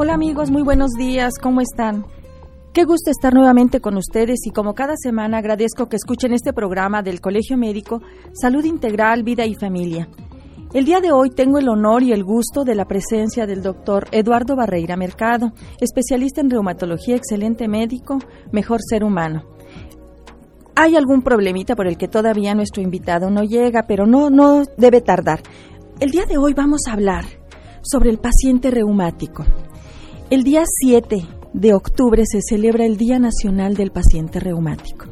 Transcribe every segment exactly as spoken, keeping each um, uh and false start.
Hola amigos, muy buenos días, ¿cómo están? Qué gusto estar nuevamente con ustedes y como cada semana agradezco que escuchen este programa del Colegio Médico Salud Integral Vida y Familia. El día de hoy tengo el honor y el gusto de la presencia del doctor Eduardo Barreira Mercado, especialista en reumatología, excelente médico, mejor ser humano. Hay algún problemita por el que todavía nuestro invitado no llega, pero no, no debe tardar. El día de hoy vamos a hablar sobre el paciente reumático. El día siete de octubre se celebra el Día Nacional del Paciente Reumático.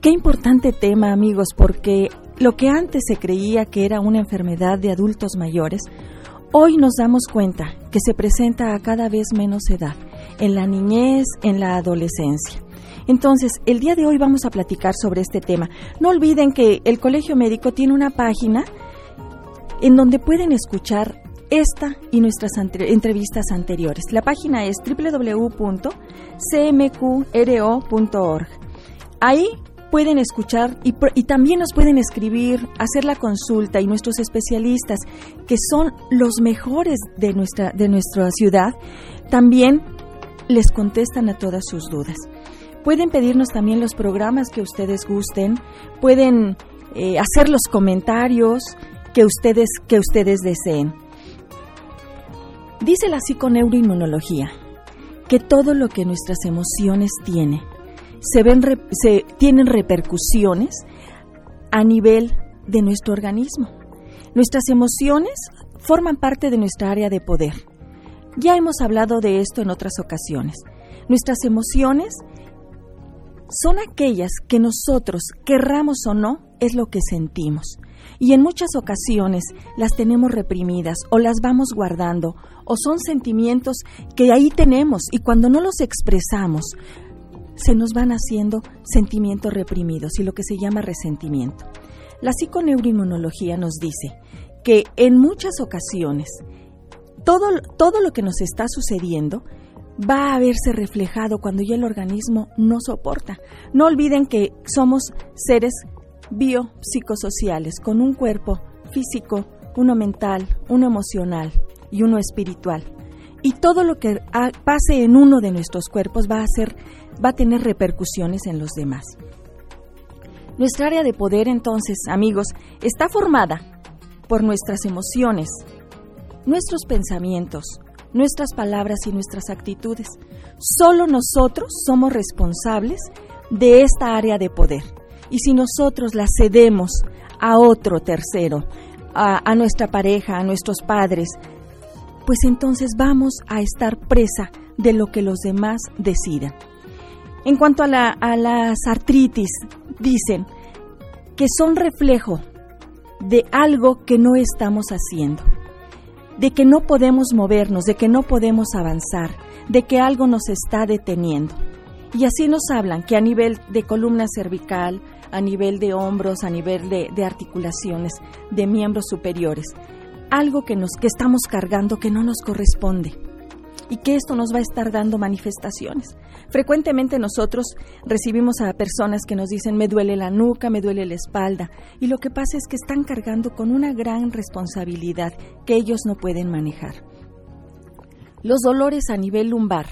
Qué importante tema, amigos, porque lo que antes se creía que era una enfermedad de adultos mayores, hoy nos damos cuenta que se presenta a cada vez menos edad, en la niñez, en la adolescencia. Entonces, el día de hoy vamos a platicar sobre este tema. No olviden que el Colegio Médico tiene una página en donde pueden escuchar esta y nuestras ante- entrevistas anteriores. La página es doble u doble u doble u punto c m q r o punto org. Ahí pueden escuchar y, y también nos pueden escribir, hacer la consulta, y nuestros especialistas, que son los mejores de nuestra, de nuestra ciudad, también les contestan a todas sus dudas. Pueden pedirnos también los programas que ustedes gusten, pueden eh, hacer los comentarios que ustedes, que ustedes deseen. Dice la psiconeuroinmunología que todo lo que nuestras emociones tiene se ven se tienen repercusiones a nivel de nuestro organismo. Nuestras emociones forman parte de nuestra área de poder. Ya hemos hablado de esto en otras ocasiones. Nuestras emociones son aquellas que nosotros, querramos o no, es lo que sentimos. Y en muchas ocasiones las tenemos reprimidas o las vamos guardando, o son sentimientos que ahí tenemos y cuando no los expresamos, se nos van haciendo sentimientos reprimidos y lo que se llama resentimiento. La psiconeuroinmunología nos dice que en muchas ocasiones todo, todo lo que nos está sucediendo va a verse reflejado cuando ya el organismo no soporta. No olviden que somos seres biopsicosociales con un cuerpo físico, uno mental, uno emocional y uno espiritual. Y todo lo que pase en uno de nuestros cuerpos va a ser, va a tener repercusiones en los demás. Nuestra área de poder, entonces, amigos, está formada por nuestras emociones, nuestros pensamientos, nuestras palabras y nuestras actitudes. Solo nosotros somos responsables de esta área de poder. Y si nosotros la cedemos a otro tercero, a, a nuestra pareja, a nuestros padres, pues entonces vamos a estar presa de lo que los demás decidan. En cuanto a, la, a las artritis, dicen que son reflejo de algo que no estamos haciendo, de que no podemos movernos, de que no podemos avanzar, de que algo nos está deteniendo. Y así nos hablan que a nivel de columna cervical, a nivel de hombros, a nivel de, de articulaciones, de miembros superiores, algo que nos que estamos cargando que no nos corresponde y que esto nos va a estar dando manifestaciones. Frecuentemente nosotros recibimos a personas que nos dicen me duele la nuca, me duele la espalda, y lo que pasa es que están cargando con una gran responsabilidad que ellos no pueden manejar. Los dolores a nivel lumbar.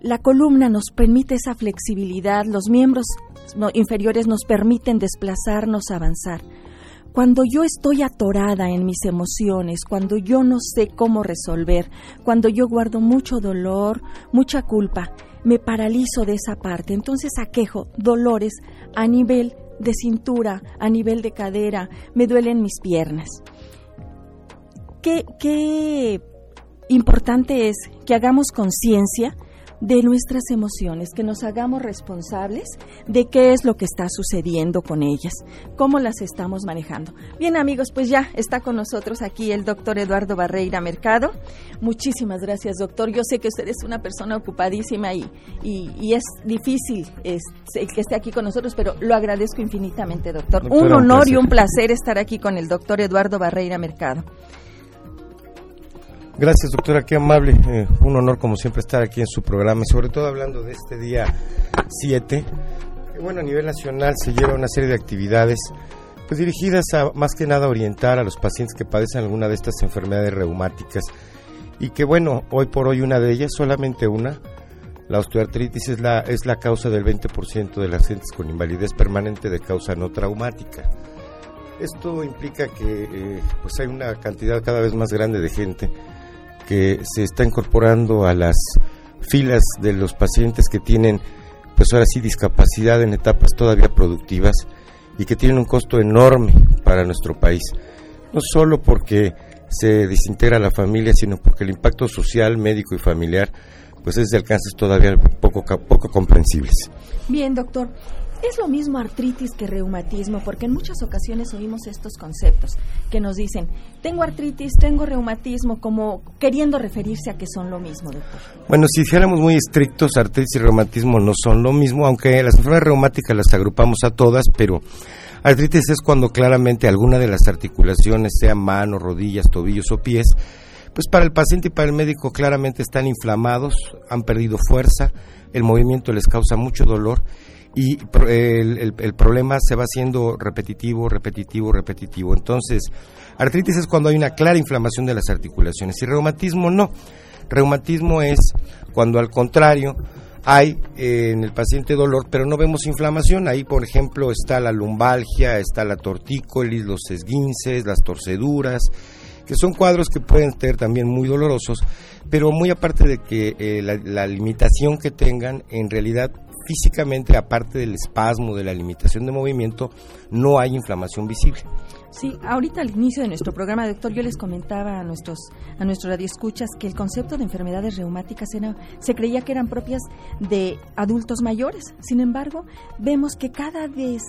La columna nos permite esa flexibilidad, los miembros inferiores nos permiten desplazarnos, avanzar. Cuando yo estoy atorada en mis emociones, cuando yo no sé cómo resolver, cuando yo guardo mucho dolor, mucha culpa, me paralizo de esa parte. Entonces aquejo dolores a nivel de cintura, a nivel de cadera, me duelen mis piernas. Qué, qué importante es que hagamos conciencia de nuestras emociones, que nos hagamos responsables de qué es lo que está sucediendo con ellas, cómo las estamos manejando. Bien, amigos, pues ya está con nosotros aquí el doctor Eduardo Barreira Mercado. Muchísimas gracias, doctor. Yo sé que usted es una persona ocupadísima y, y, y es difícil es, que esté aquí con nosotros, pero lo agradezco infinitamente, doctor. Doctora, un honor un y un placer estar aquí con el doctor Eduardo Barreira Mercado. Gracias, doctora, qué amable, eh, un honor como siempre estar aquí en su programa, sobre todo hablando de este día siete, que bueno, a nivel nacional se lleva una serie de actividades pues dirigidas a más que nada orientar a los pacientes que padecen alguna de estas enfermedades reumáticas y que bueno, hoy por hoy una de ellas, solamente una, la osteoartritis es la, es la causa del veinte por ciento de las gentes con invalidez permanente de causa no traumática. Esto implica que eh, pues hay una cantidad cada vez más grande de gente que se está incorporando a las filas de los pacientes que tienen, pues ahora sí, discapacidad en etapas todavía productivas y que tienen un costo enorme para nuestro país. No solo porque se desintegra la familia, sino porque el impacto social, médico y familiar pues es de alcances todavía poco, poco comprensibles. Bien, doctor. ¿Es lo mismo artritis que reumatismo? Porque en muchas ocasiones oímos estos conceptos que nos dicen, tengo artritis, tengo reumatismo, como queriendo referirse a que son lo mismo, doctor. Bueno, si dijéramos muy estrictos, artritis y reumatismo no son lo mismo, aunque las enfermedades reumáticas las agrupamos a todas, pero artritis es cuando claramente alguna de las articulaciones, sea mano, rodillas, tobillos o pies, pues para el paciente y para el médico claramente están inflamados, han perdido fuerza, el movimiento les causa mucho dolor, y el, el, el problema se va haciendo repetitivo, repetitivo, repetitivo. Entonces, artritis es cuando hay una clara inflamación de las articulaciones, y reumatismo no. Reumatismo es cuando al contrario hay eh, en el paciente dolor, pero no vemos inflamación. Ahí, por ejemplo, está la lumbalgia, está la tortícolis, los esguinces, las torceduras, que son cuadros que pueden ser también muy dolorosos, pero muy aparte de que eh, la, la limitación que tengan, en realidad físicamente, aparte del espasmo, de la limitación de movimiento, no hay inflamación visible. Sí, ahorita al inicio de nuestro programa, doctor, yo les comentaba a nuestros a nuestros radioescuchas que el concepto de enfermedades reumáticas era, se creía que eran propias de adultos mayores. Sin embargo, vemos que cada vez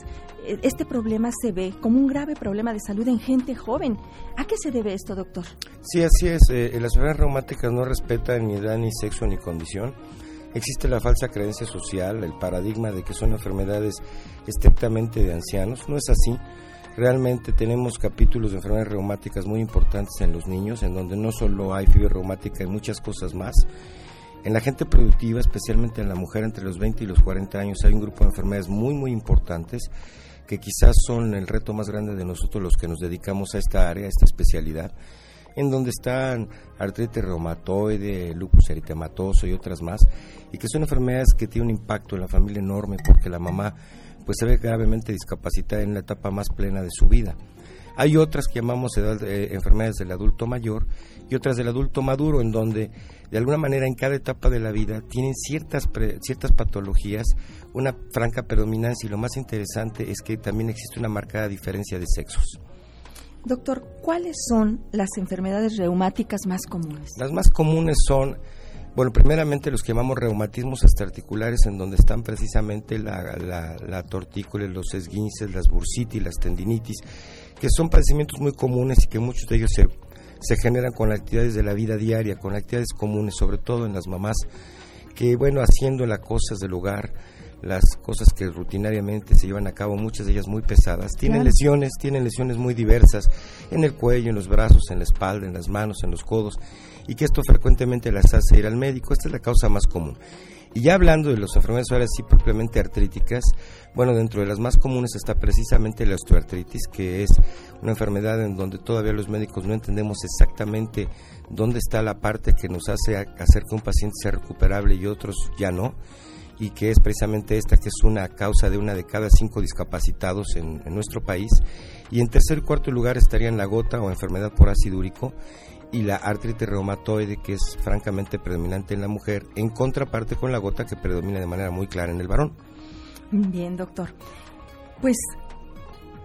este problema se ve como un grave problema de salud en gente joven. ¿A qué se debe esto, doctor? Sí, así es. Eh, las enfermedades reumáticas no respetan ni edad, ni sexo, ni condición. Existe la falsa creencia social, el paradigma de que son enfermedades estrictamente de ancianos. No es así. Realmente tenemos capítulos de enfermedades reumáticas muy importantes en los niños, en donde no solo hay fiebre reumática, hay muchas cosas más. En la gente productiva, especialmente en la mujer entre los veinte y los cuarenta años, hay un grupo de enfermedades muy, muy importantes que quizás son el reto más grande de nosotros los que nos dedicamos a esta área, a esta especialidad, en donde están artritis reumatoide, lupus eritematoso y otras más, y que son enfermedades que tienen un impacto en la familia enorme porque la mamá pues se ve gravemente discapacitada en la etapa más plena de su vida. Hay otras que llamamos edad, eh, enfermedades del adulto mayor y otras del adulto maduro, en donde de alguna manera en cada etapa de la vida tienen ciertas, pre, ciertas patologías, una franca predominancia, y lo más interesante es que también existe una marcada diferencia de sexos. Doctor, ¿cuáles son las enfermedades reumáticas más comunes? Las más comunes son, bueno, primeramente los que llamamos reumatismos articulares, en donde están precisamente la, la, la tortícolis, los esguinces, las bursitis, las tendinitis, que son padecimientos muy comunes y que muchos de ellos se, se generan con actividades de la vida diaria, con actividades comunes, sobre todo en las mamás, que bueno, haciendo las cosas del hogar, las cosas que rutinariamente se llevan a cabo, muchas de ellas muy pesadas, tienen claro. lesiones, tienen lesiones muy diversas en el cuello, en los brazos, en la espalda, en las manos, en los codos, y que esto frecuentemente las hace ir al médico. Esta es la causa más común. Y ya hablando de las enfermedades ahora sí propiamente artríticas, bueno, dentro de las más comunes está precisamente la osteoartritis, que es una enfermedad en donde todavía los médicos no entendemos exactamente dónde está la parte que nos hace hacer que un paciente sea recuperable y otros ya no, y que es precisamente esta, que es una causa de una de cada cinco discapacitados en, en nuestro país. Y en tercer y cuarto lugar estarían la gota o enfermedad por ácido úrico y la artritis reumatoide, que es francamente predominante en la mujer, en contraparte con la gota, que predomina de manera muy clara en el varón. Bien, doctor. Pues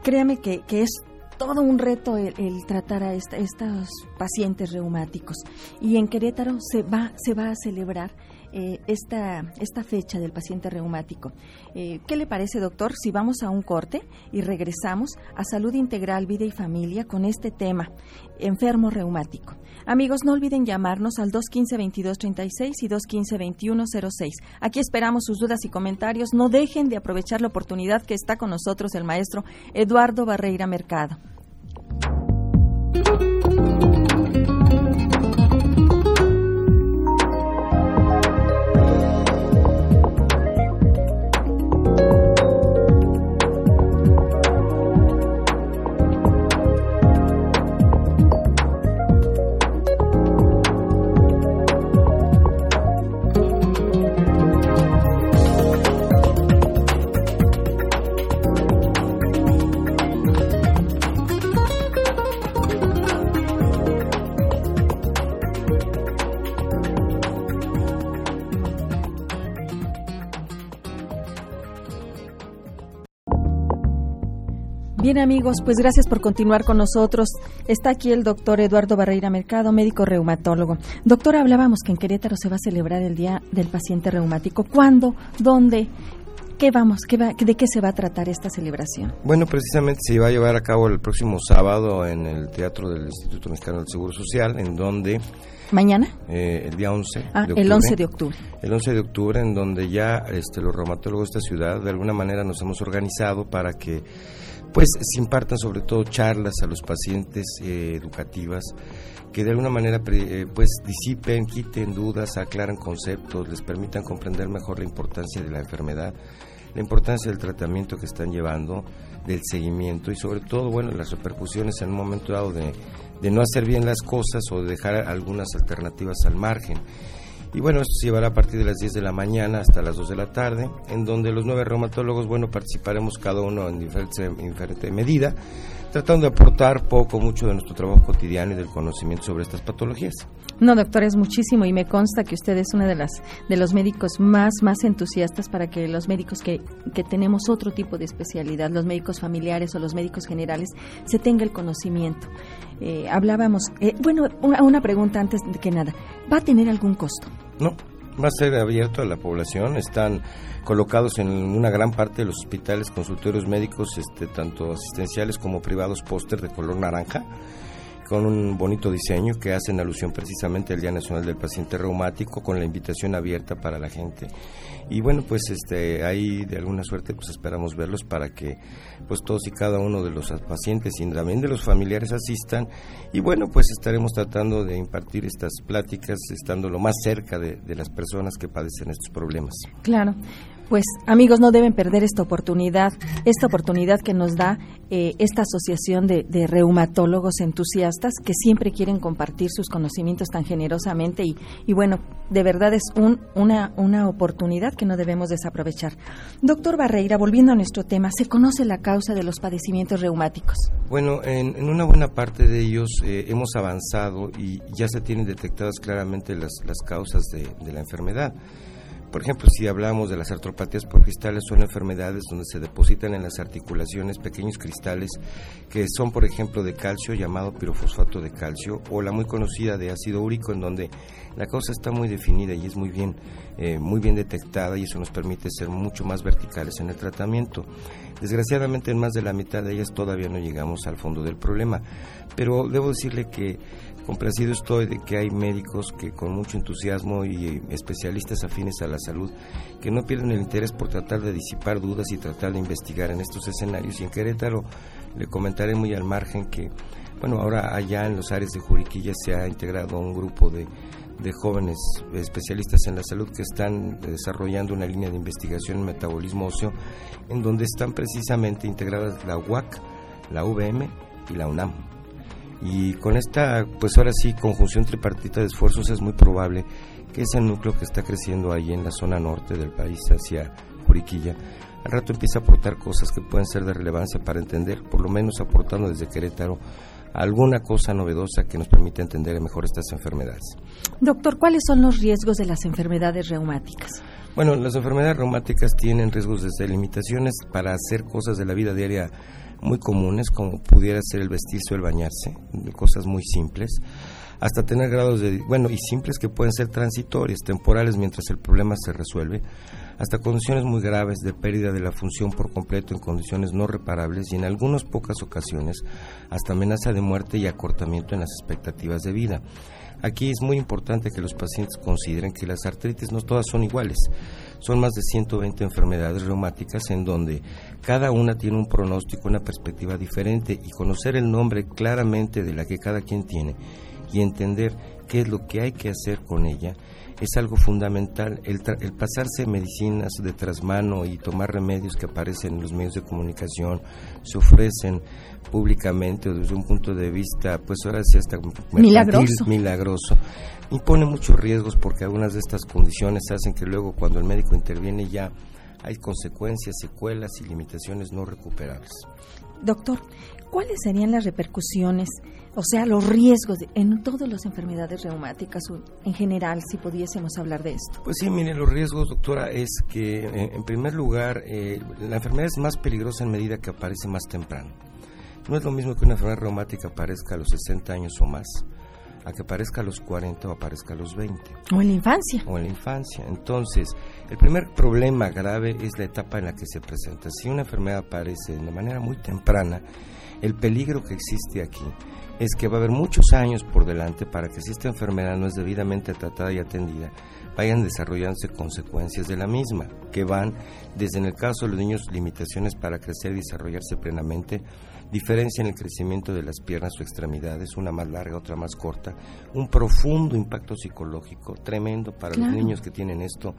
créame que, que es todo un reto el, el tratar a esta, estos pacientes reumáticos. Y en Querétaro se va, se va a celebrar eh, esta, esta fecha del paciente reumático. Eh, ¿Qué le parece, doctor, si vamos a un corte y regresamos a Salud Integral, Vida y Familia con este tema, enfermo reumático? Amigos, no olviden llamarnos al dos quince, veintidós treinta y seis y dos quince, veintiuno cero seis. Aquí esperamos sus dudas y comentarios. No dejen de aprovechar la oportunidad que está con nosotros el maestro Eduardo Barreira Mercado. Bien, amigos, pues gracias por continuar con nosotros. Está aquí el doctor Eduardo Barreira Mercado, médico reumatólogo. Doctor, hablábamos que en Querétaro se va a celebrar el Día del Paciente Reumático. ¿Cuándo? ¿Dónde? ¿Qué vamos? ¿Qué va, ¿De qué se va a tratar esta celebración? Bueno, precisamente se va a llevar a cabo el próximo sábado en el Teatro del Instituto Mexicano del Seguro Social, en donde... ¿Mañana? Eh, el día once ah, de octubre. el once de octubre. El once de octubre, en donde ya este, los reumatólogos de esta ciudad, de alguna manera nos hemos organizado para que pues se impartan sobre todo charlas a los pacientes eh, educativas, que de alguna manera eh, pues disipen, quiten dudas, aclaran conceptos, les permitan comprender mejor la importancia de la enfermedad, la importancia del tratamiento que están llevando, del seguimiento y sobre todo, bueno, las repercusiones en un momento dado de, de no hacer bien las cosas o de dejar algunas alternativas al margen. Y bueno, esto se llevará a partir de las diez de la mañana hasta las dos de la tarde, en donde los nueve reumatólogos, bueno, participaremos cada uno en diferente, en diferente medida, tratando de aportar poco o mucho de nuestro trabajo cotidiano y del conocimiento sobre estas patologías. No, doctor, es muchísimo, y me consta que usted es uno de las de los médicos más más entusiastas para que los médicos que, que tenemos otro tipo de especialidad, los médicos familiares o los médicos generales, se tenga el conocimiento. Eh, hablábamos, eh, bueno, una, una pregunta antes de que nada, ¿va a tener algún costo? No, va a ser abierto a la población. Están colocados en una gran parte de los hospitales, consultorios médicos, este, tanto asistenciales como privados, póster de color naranja, con un bonito diseño que hacen alusión precisamente al Día Nacional del Paciente Reumático, con la invitación abierta para la gente. Y bueno, pues este ahí de alguna suerte pues esperamos verlos para que pues todos y cada uno de los pacientes y también de los familiares asistan. Y bueno, pues estaremos tratando de impartir estas pláticas estando lo más cerca de, de las personas que padecen estos problemas. Claro. Pues, amigos, no deben perder esta oportunidad, esta oportunidad que nos da eh, esta asociación de, de reumatólogos entusiastas que siempre quieren compartir sus conocimientos tan generosamente y, y bueno, de verdad es un, una, una oportunidad que no debemos desaprovechar. Doctor Barreira, volviendo a nuestro tema, ¿se conoce la causa de los padecimientos reumáticos? Bueno, en, en una buena parte de ellos eh, hemos avanzado y ya se tienen detectadas claramente las, las causas de, de la enfermedad. Por ejemplo, si hablamos de las artropatías por cristales, son enfermedades donde se depositan en las articulaciones pequeños cristales que son, por ejemplo, de calcio, llamado pirofosfato de calcio, o la muy conocida de ácido úrico, en donde la causa está muy definida y es muy bien, eh, muy bien detectada, y eso nos permite ser mucho más verticales en el tratamiento. Desgraciadamente, en más de la mitad de ellas todavía no llegamos al fondo del problema, pero debo decirle que complacido estoy de que hay médicos que con mucho entusiasmo y especialistas afines a la salud que no pierden el interés por tratar de disipar dudas y tratar de investigar en estos escenarios. Y en Querétaro le comentaré muy al margen que, bueno, ahora allá en los áreas de Juriquilla se ha integrado un grupo de, de jóvenes especialistas en la salud que están desarrollando una línea de investigación en metabolismo óseo, en donde están precisamente integradas la U A C, la U V M y la UNAM. Y con esta, pues ahora sí, conjunción tripartita de esfuerzos, es muy probable que ese núcleo que está creciendo ahí en la zona norte del país hacia Juriquilla, al rato empiece a aportar cosas que pueden ser de relevancia para entender, por lo menos aportando desde Querétaro, alguna cosa novedosa que nos permita entender mejor estas enfermedades. Doctor, ¿cuáles son los riesgos de las enfermedades reumáticas? Bueno, las enfermedades reumáticas tienen riesgos desde limitaciones para hacer cosas de la vida diaria muy comunes, como pudiera ser el vestirse o el bañarse, cosas muy simples, hasta tener grados de, bueno, y simples que pueden ser transitorias, temporales mientras el problema se resuelve, hasta condiciones muy graves de pérdida de la función por completo en condiciones no reparables y en algunas pocas ocasiones hasta amenaza de muerte y acortamiento en las expectativas de vida. Aquí es muy importante que los pacientes consideren que las artritis no todas son iguales. Son más de ciento veinte enfermedades reumáticas en donde cada una tiene un pronóstico, una perspectiva diferente, y conocer el nombre claramente de la que cada quien tiene y entender qué es lo que hay que hacer con ella es algo fundamental. El, tra- el pasarse medicinas de trasmano y tomar remedios que aparecen en los medios de comunicación, se ofrecen públicamente o desde un punto de vista, pues ahora sí hasta mercantil, milagroso. milagroso, impone muchos riesgos, porque algunas de estas condiciones hacen que luego cuando el médico interviene ya hay consecuencias, secuelas y limitaciones no recuperables. Doctor, ¿cuáles serían las repercusiones, o sea, los riesgos de, en todas las enfermedades reumáticas o en general, si pudiésemos hablar de esto? Pues sí, mire, los riesgos, doctora, es que en primer lugar eh, la enfermedad es más peligrosa en medida que aparece más temprano. No es lo mismo que una enfermedad reumática aparezca a los sesenta años o más, a que aparezca a los cuarenta o aparezca a los veinte. O en la infancia. O en la infancia. Entonces, el primer problema grave es la etapa en la que se presenta. Si una enfermedad aparece de manera muy temprana, el peligro que existe aquí es que va a haber muchos años por delante para que si esta enfermedad no es debidamente tratada y atendida, vayan desarrollándose consecuencias de la misma, que van, desde en el caso de los niños, limitaciones para crecer y desarrollarse plenamente, diferencia en el crecimiento de las piernas o extremidades, una más larga, otra más corta, un profundo impacto psicológico tremendo para claro. los niños que tienen esto,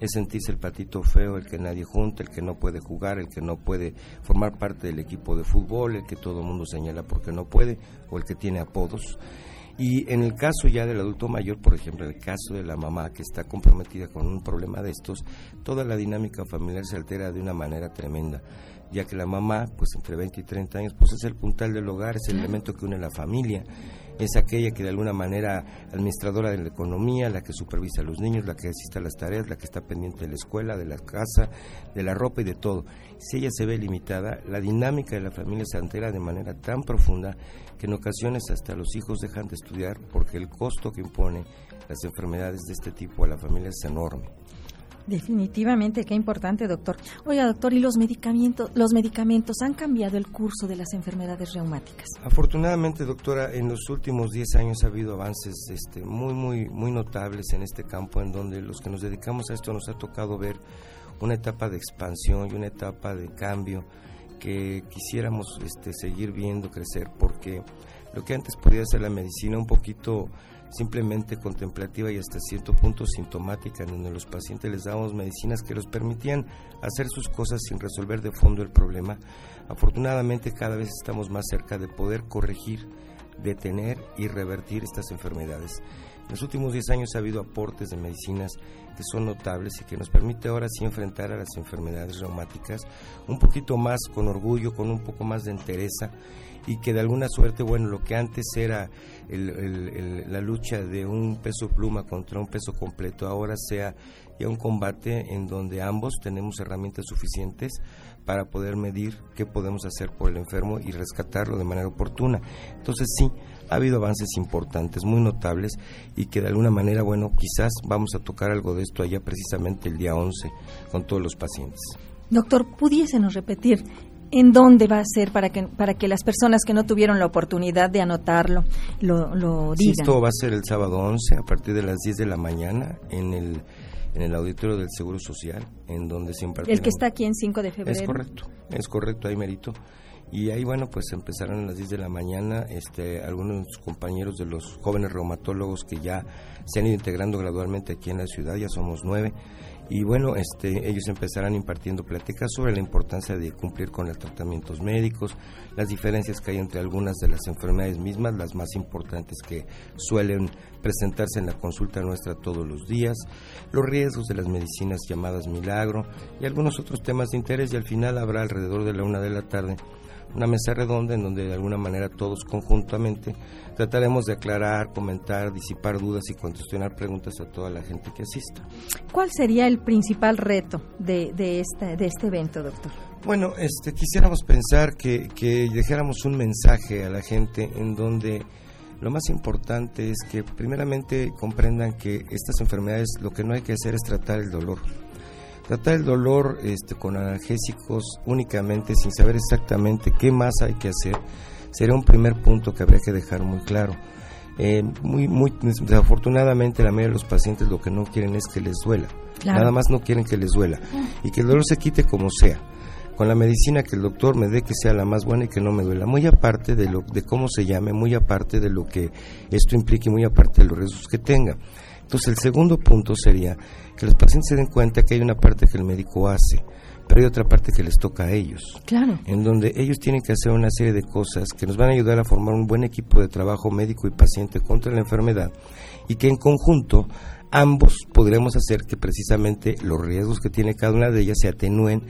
es sentirse el patito feo, el que nadie junta, el que no puede jugar, el que no puede formar parte del equipo de fútbol, el que todo el mundo señala porque no puede, o el que tiene apodos. Y en el caso ya del adulto mayor, por ejemplo, en el caso de la mamá que está comprometida con un problema de estos, toda la dinámica familiar se altera de una manera tremenda, ya que la mamá, pues entre veinte y treinta años, pues es el puntal del hogar, es el elemento que une a la familia, es aquella que de alguna manera administradora de la economía, la que supervisa a los niños, la que asiste a las tareas, la que está pendiente de la escuela, de la casa, de la ropa y de todo. Si ella se ve limitada, la dinámica de la familia se altera de manera tan profunda que en ocasiones hasta los hijos dejan de estudiar porque el costo que impone las enfermedades de este tipo a la familia es enorme. Definitivamente, qué importante, doctor. Oiga, doctor, ¿y los medicamentos, los medicamentos han cambiado el curso de las enfermedades reumáticas? Afortunadamente, doctora, en los últimos diez años ha habido avances este, muy, muy, muy notables en este campo, en donde los que nos dedicamos a esto nos ha tocado ver una etapa de expansión y una etapa de cambio que quisiéramos este, seguir viendo crecer, porque lo que antes podía ser la medicina un poquito simplemente contemplativa y hasta cierto punto sintomática, en donde los pacientes les dábamos medicinas que los permitían hacer sus cosas sin resolver de fondo el problema. Afortunadamente cada vez estamos más cerca de poder corregir, detener y revertir estas enfermedades. En los últimos diez años ha habido aportes de medicinas que son notables y que nos permite ahora sí enfrentar a las enfermedades reumáticas un poquito más con orgullo, con un poco más de entereza, y que de alguna suerte, bueno, lo que antes era el, el, el, la lucha de un peso pluma contra un peso completo, ahora sea ya un combate en donde ambos tenemos herramientas suficientes para poder medir qué podemos hacer por el enfermo y rescatarlo de manera oportuna. Entonces sí, ha habido avances importantes, muy notables, y que de alguna manera, bueno, quizás vamos a tocar algo de esto allá precisamente el día once con todos los pacientes. Doctor, ¿pudiésenos repetir en dónde va a ser para que para que las personas que no tuvieron la oportunidad de anotarlo lo, lo digan? Sí, esto va a ser el sábado once a partir de las diez de la mañana en el en el auditorio del Seguro Social, en donde se impartirá. El que está aquí en cinco de febrero. Es correcto, es correcto, ahí merito. Y ahí, bueno, pues empezaron a las diez de la mañana este, algunos compañeros de los jóvenes reumatólogos que ya se han ido integrando gradualmente aquí en la ciudad, ya somos nueve, y bueno, este, ellos empezarán impartiendo pláticas sobre la importancia de cumplir con los tratamientos médicos, las diferencias que hay entre algunas de las enfermedades mismas, las más importantes que suelen presentarse en la consulta nuestra todos los días, los riesgos de las medicinas llamadas milagro y algunos otros temas de interés, y al final habrá alrededor de la una de la tarde una mesa redonda en donde de alguna manera todos conjuntamente trataremos de aclarar, comentar, disipar dudas y contestar preguntas a toda la gente que asista. ¿Cuál sería el principal reto de, de, esta, de este evento, doctor? Bueno, este, quisiéramos pensar que, que dejáramos un mensaje a la gente en donde lo más importante es que primeramente comprendan que estas enfermedades lo que no hay que hacer es tratar el dolor. Tratar el dolor este, con analgésicos únicamente sin saber exactamente qué más hay que hacer sería un primer punto que habría que dejar muy claro. Eh, muy, muy desafortunadamente la mayoría de los pacientes lo que no quieren es que les duela, claro. Nada más no quieren que les duela y que el dolor se quite como sea. Con la medicina que el doctor me dé, que sea la más buena y que no me duela, muy aparte de, lo, de cómo se llame, muy aparte de lo que esto implique, muy aparte de los riesgos que tenga. Entonces el segundo punto sería que los pacientes se den cuenta que hay una parte que el médico hace, pero hay otra parte que les toca a ellos. Claro. En donde ellos tienen que hacer una serie de cosas que nos van a ayudar a formar un buen equipo de trabajo médico y paciente contra la enfermedad, y que en conjunto ambos podremos hacer que precisamente los riesgos que tiene cada una de ellas se atenúen,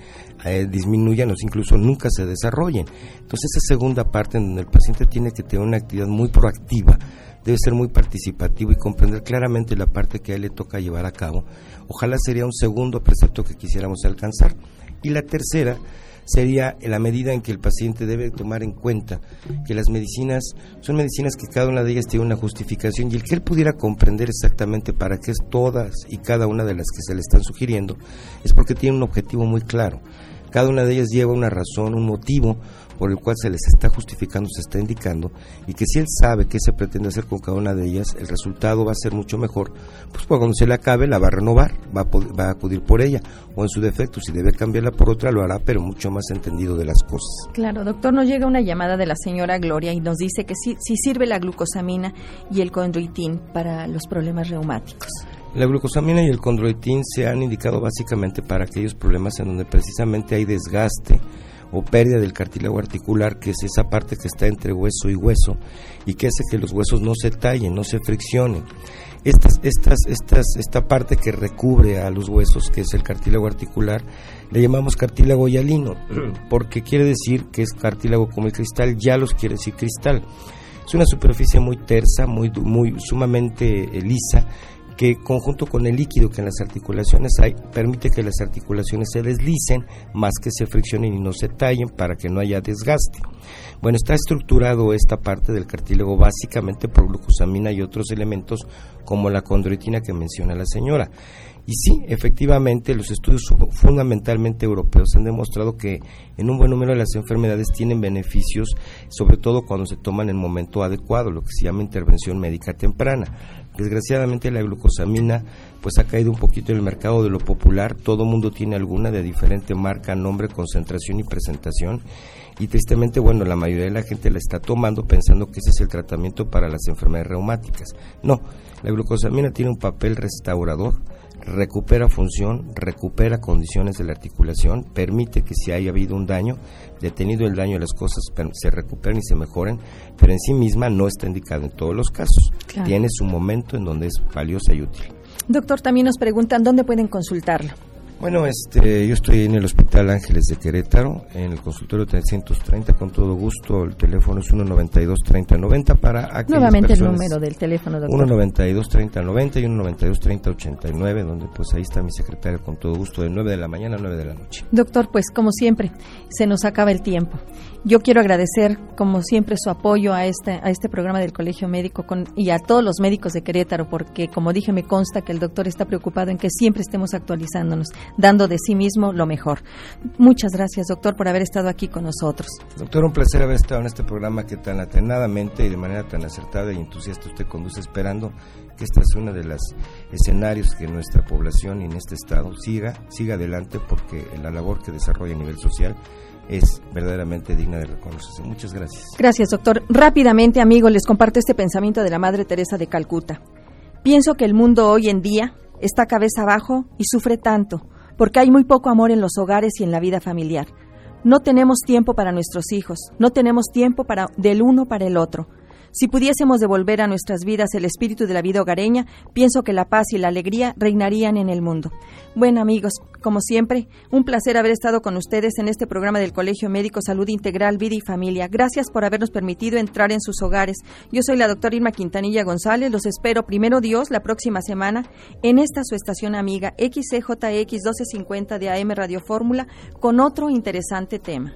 eh, disminuyan o incluso nunca se desarrollen. Entonces esa segunda parte en donde el paciente tiene que tener una actividad muy proactiva, debe ser muy participativo y comprender claramente la parte que a él le toca llevar a cabo. Ojalá sería un segundo precepto que quisiéramos alcanzar. Y la tercera sería en la medida en que el paciente debe tomar en cuenta que las medicinas son medicinas que cada una de ellas tiene una justificación, y el que él pudiera comprender exactamente para qué es todas y cada una de las que se le están sugiriendo es porque tiene un objetivo muy claro. Cada una de ellas lleva una razón, un motivo por el cual se les está justificando, se está indicando, y que si él sabe qué se pretende hacer con cada una de ellas, el resultado va a ser mucho mejor, pues cuando se le acabe la va a renovar, va a, poder, va a acudir por ella, o en su defecto, si debe cambiarla por otra, lo hará, pero mucho más entendido de las cosas. Claro, doctor, nos llega una llamada de la señora Gloria y nos dice que sí, sí sirve la glucosamina y el condroitin para los problemas reumáticos. La glucosamina y el condroitin se han indicado básicamente para aquellos problemas en donde precisamente hay desgaste o pérdida del cartílago articular, que es esa parte que está entre hueso y hueso y que hace que los huesos no se tallen, no se friccionen. Estas, estas, estas, esta parte que recubre a los huesos, que es el cartílago articular, le llamamos cartílago hialino, porque quiere decir que es cartílago como el cristal, hialos quiere decir cristal. Es una superficie muy tersa, muy, muy sumamente lisa, que conjunto con el líquido que en las articulaciones hay, permite que las articulaciones se deslicen más que se friccionen y no se tallen para que no haya desgaste. Bueno, está estructurado esta parte del cartílago básicamente por glucosamina y otros elementos como la condroitina que menciona la señora. Y sí, efectivamente, los estudios fundamentalmente europeos han demostrado que en un buen número de las enfermedades tienen beneficios, sobre todo cuando se toman en momento adecuado, lo que se llama intervención médica temprana. Desgraciadamente la glucosamina pues ha caído un poquito en el mercado de lo popular, todo mundo tiene alguna de diferente marca, nombre, concentración y presentación, y tristemente, bueno, la mayoría de la gente la está tomando pensando que ese es el tratamiento para las enfermedades reumáticas. No, la glucosamina tiene un papel restaurador, recupera función, recupera condiciones de la articulación, permite que si haya habido un daño, detenido el daño, las cosas se recuperen y se mejoren, pero en sí misma no está indicado en todos los casos. Claro. Tiene su momento en donde es valiosa y útil. Doctor, también nos preguntan dónde pueden consultarlo. Bueno, este, yo estoy en el Hospital Ángeles de Querétaro, en el consultorio trescientos treinta, con todo gusto. El teléfono es uno noventa y dos, treinta noventa para aquellas Nuevamente personas, el número del teléfono, doctor. uno noventa y dos, treinta noventa y uno noventa y dos, treinta ochenta y nueve, donde pues ahí está mi secretario con todo gusto de nueve de la mañana a nueve de la noche. Doctor, pues como siempre, se nos acaba el tiempo. Yo quiero agradecer, como siempre, su apoyo a este, a este programa del Colegio Médico con, y a todos los médicos de Querétaro, porque, como dije, me consta que el doctor está preocupado en que siempre estemos actualizándonos, dando de sí mismo lo mejor. Muchas gracias, doctor, por haber estado aquí con nosotros. Doctor, un placer haber estado en este programa que tan atinadamente y de manera tan acertada y entusiasta usted conduce, esperando que esta es una de las escenarios que nuestra población y en este estado siga, siga adelante, porque la labor que desarrolla a nivel social es verdaderamente digna de reconocerse. Muchas gracias. Gracias, doctor. Rápidamente, amigos, les comparto este pensamiento de la Madre Teresa de Calcuta. Pienso que el mundo hoy en día está cabeza abajo y sufre tanto porque hay muy poco amor en los hogares y en la vida familiar. No tenemos tiempo para nuestros hijos, no tenemos tiempo para del uno para el otro. Si pudiésemos devolver a nuestras vidas el espíritu de la vida hogareña, pienso que la paz y la alegría reinarían en el mundo. Bueno, amigos, como siempre, un placer haber estado con ustedes en este programa del Colegio Médico Salud Integral Vida y Familia. Gracias por habernos permitido entrar en sus hogares. Yo soy la doctora Irma Quintanilla González. Los espero, primero Dios, la próxima semana en esta su estación amiga X C J X doce cincuenta de A M Radio Fórmula con otro interesante tema.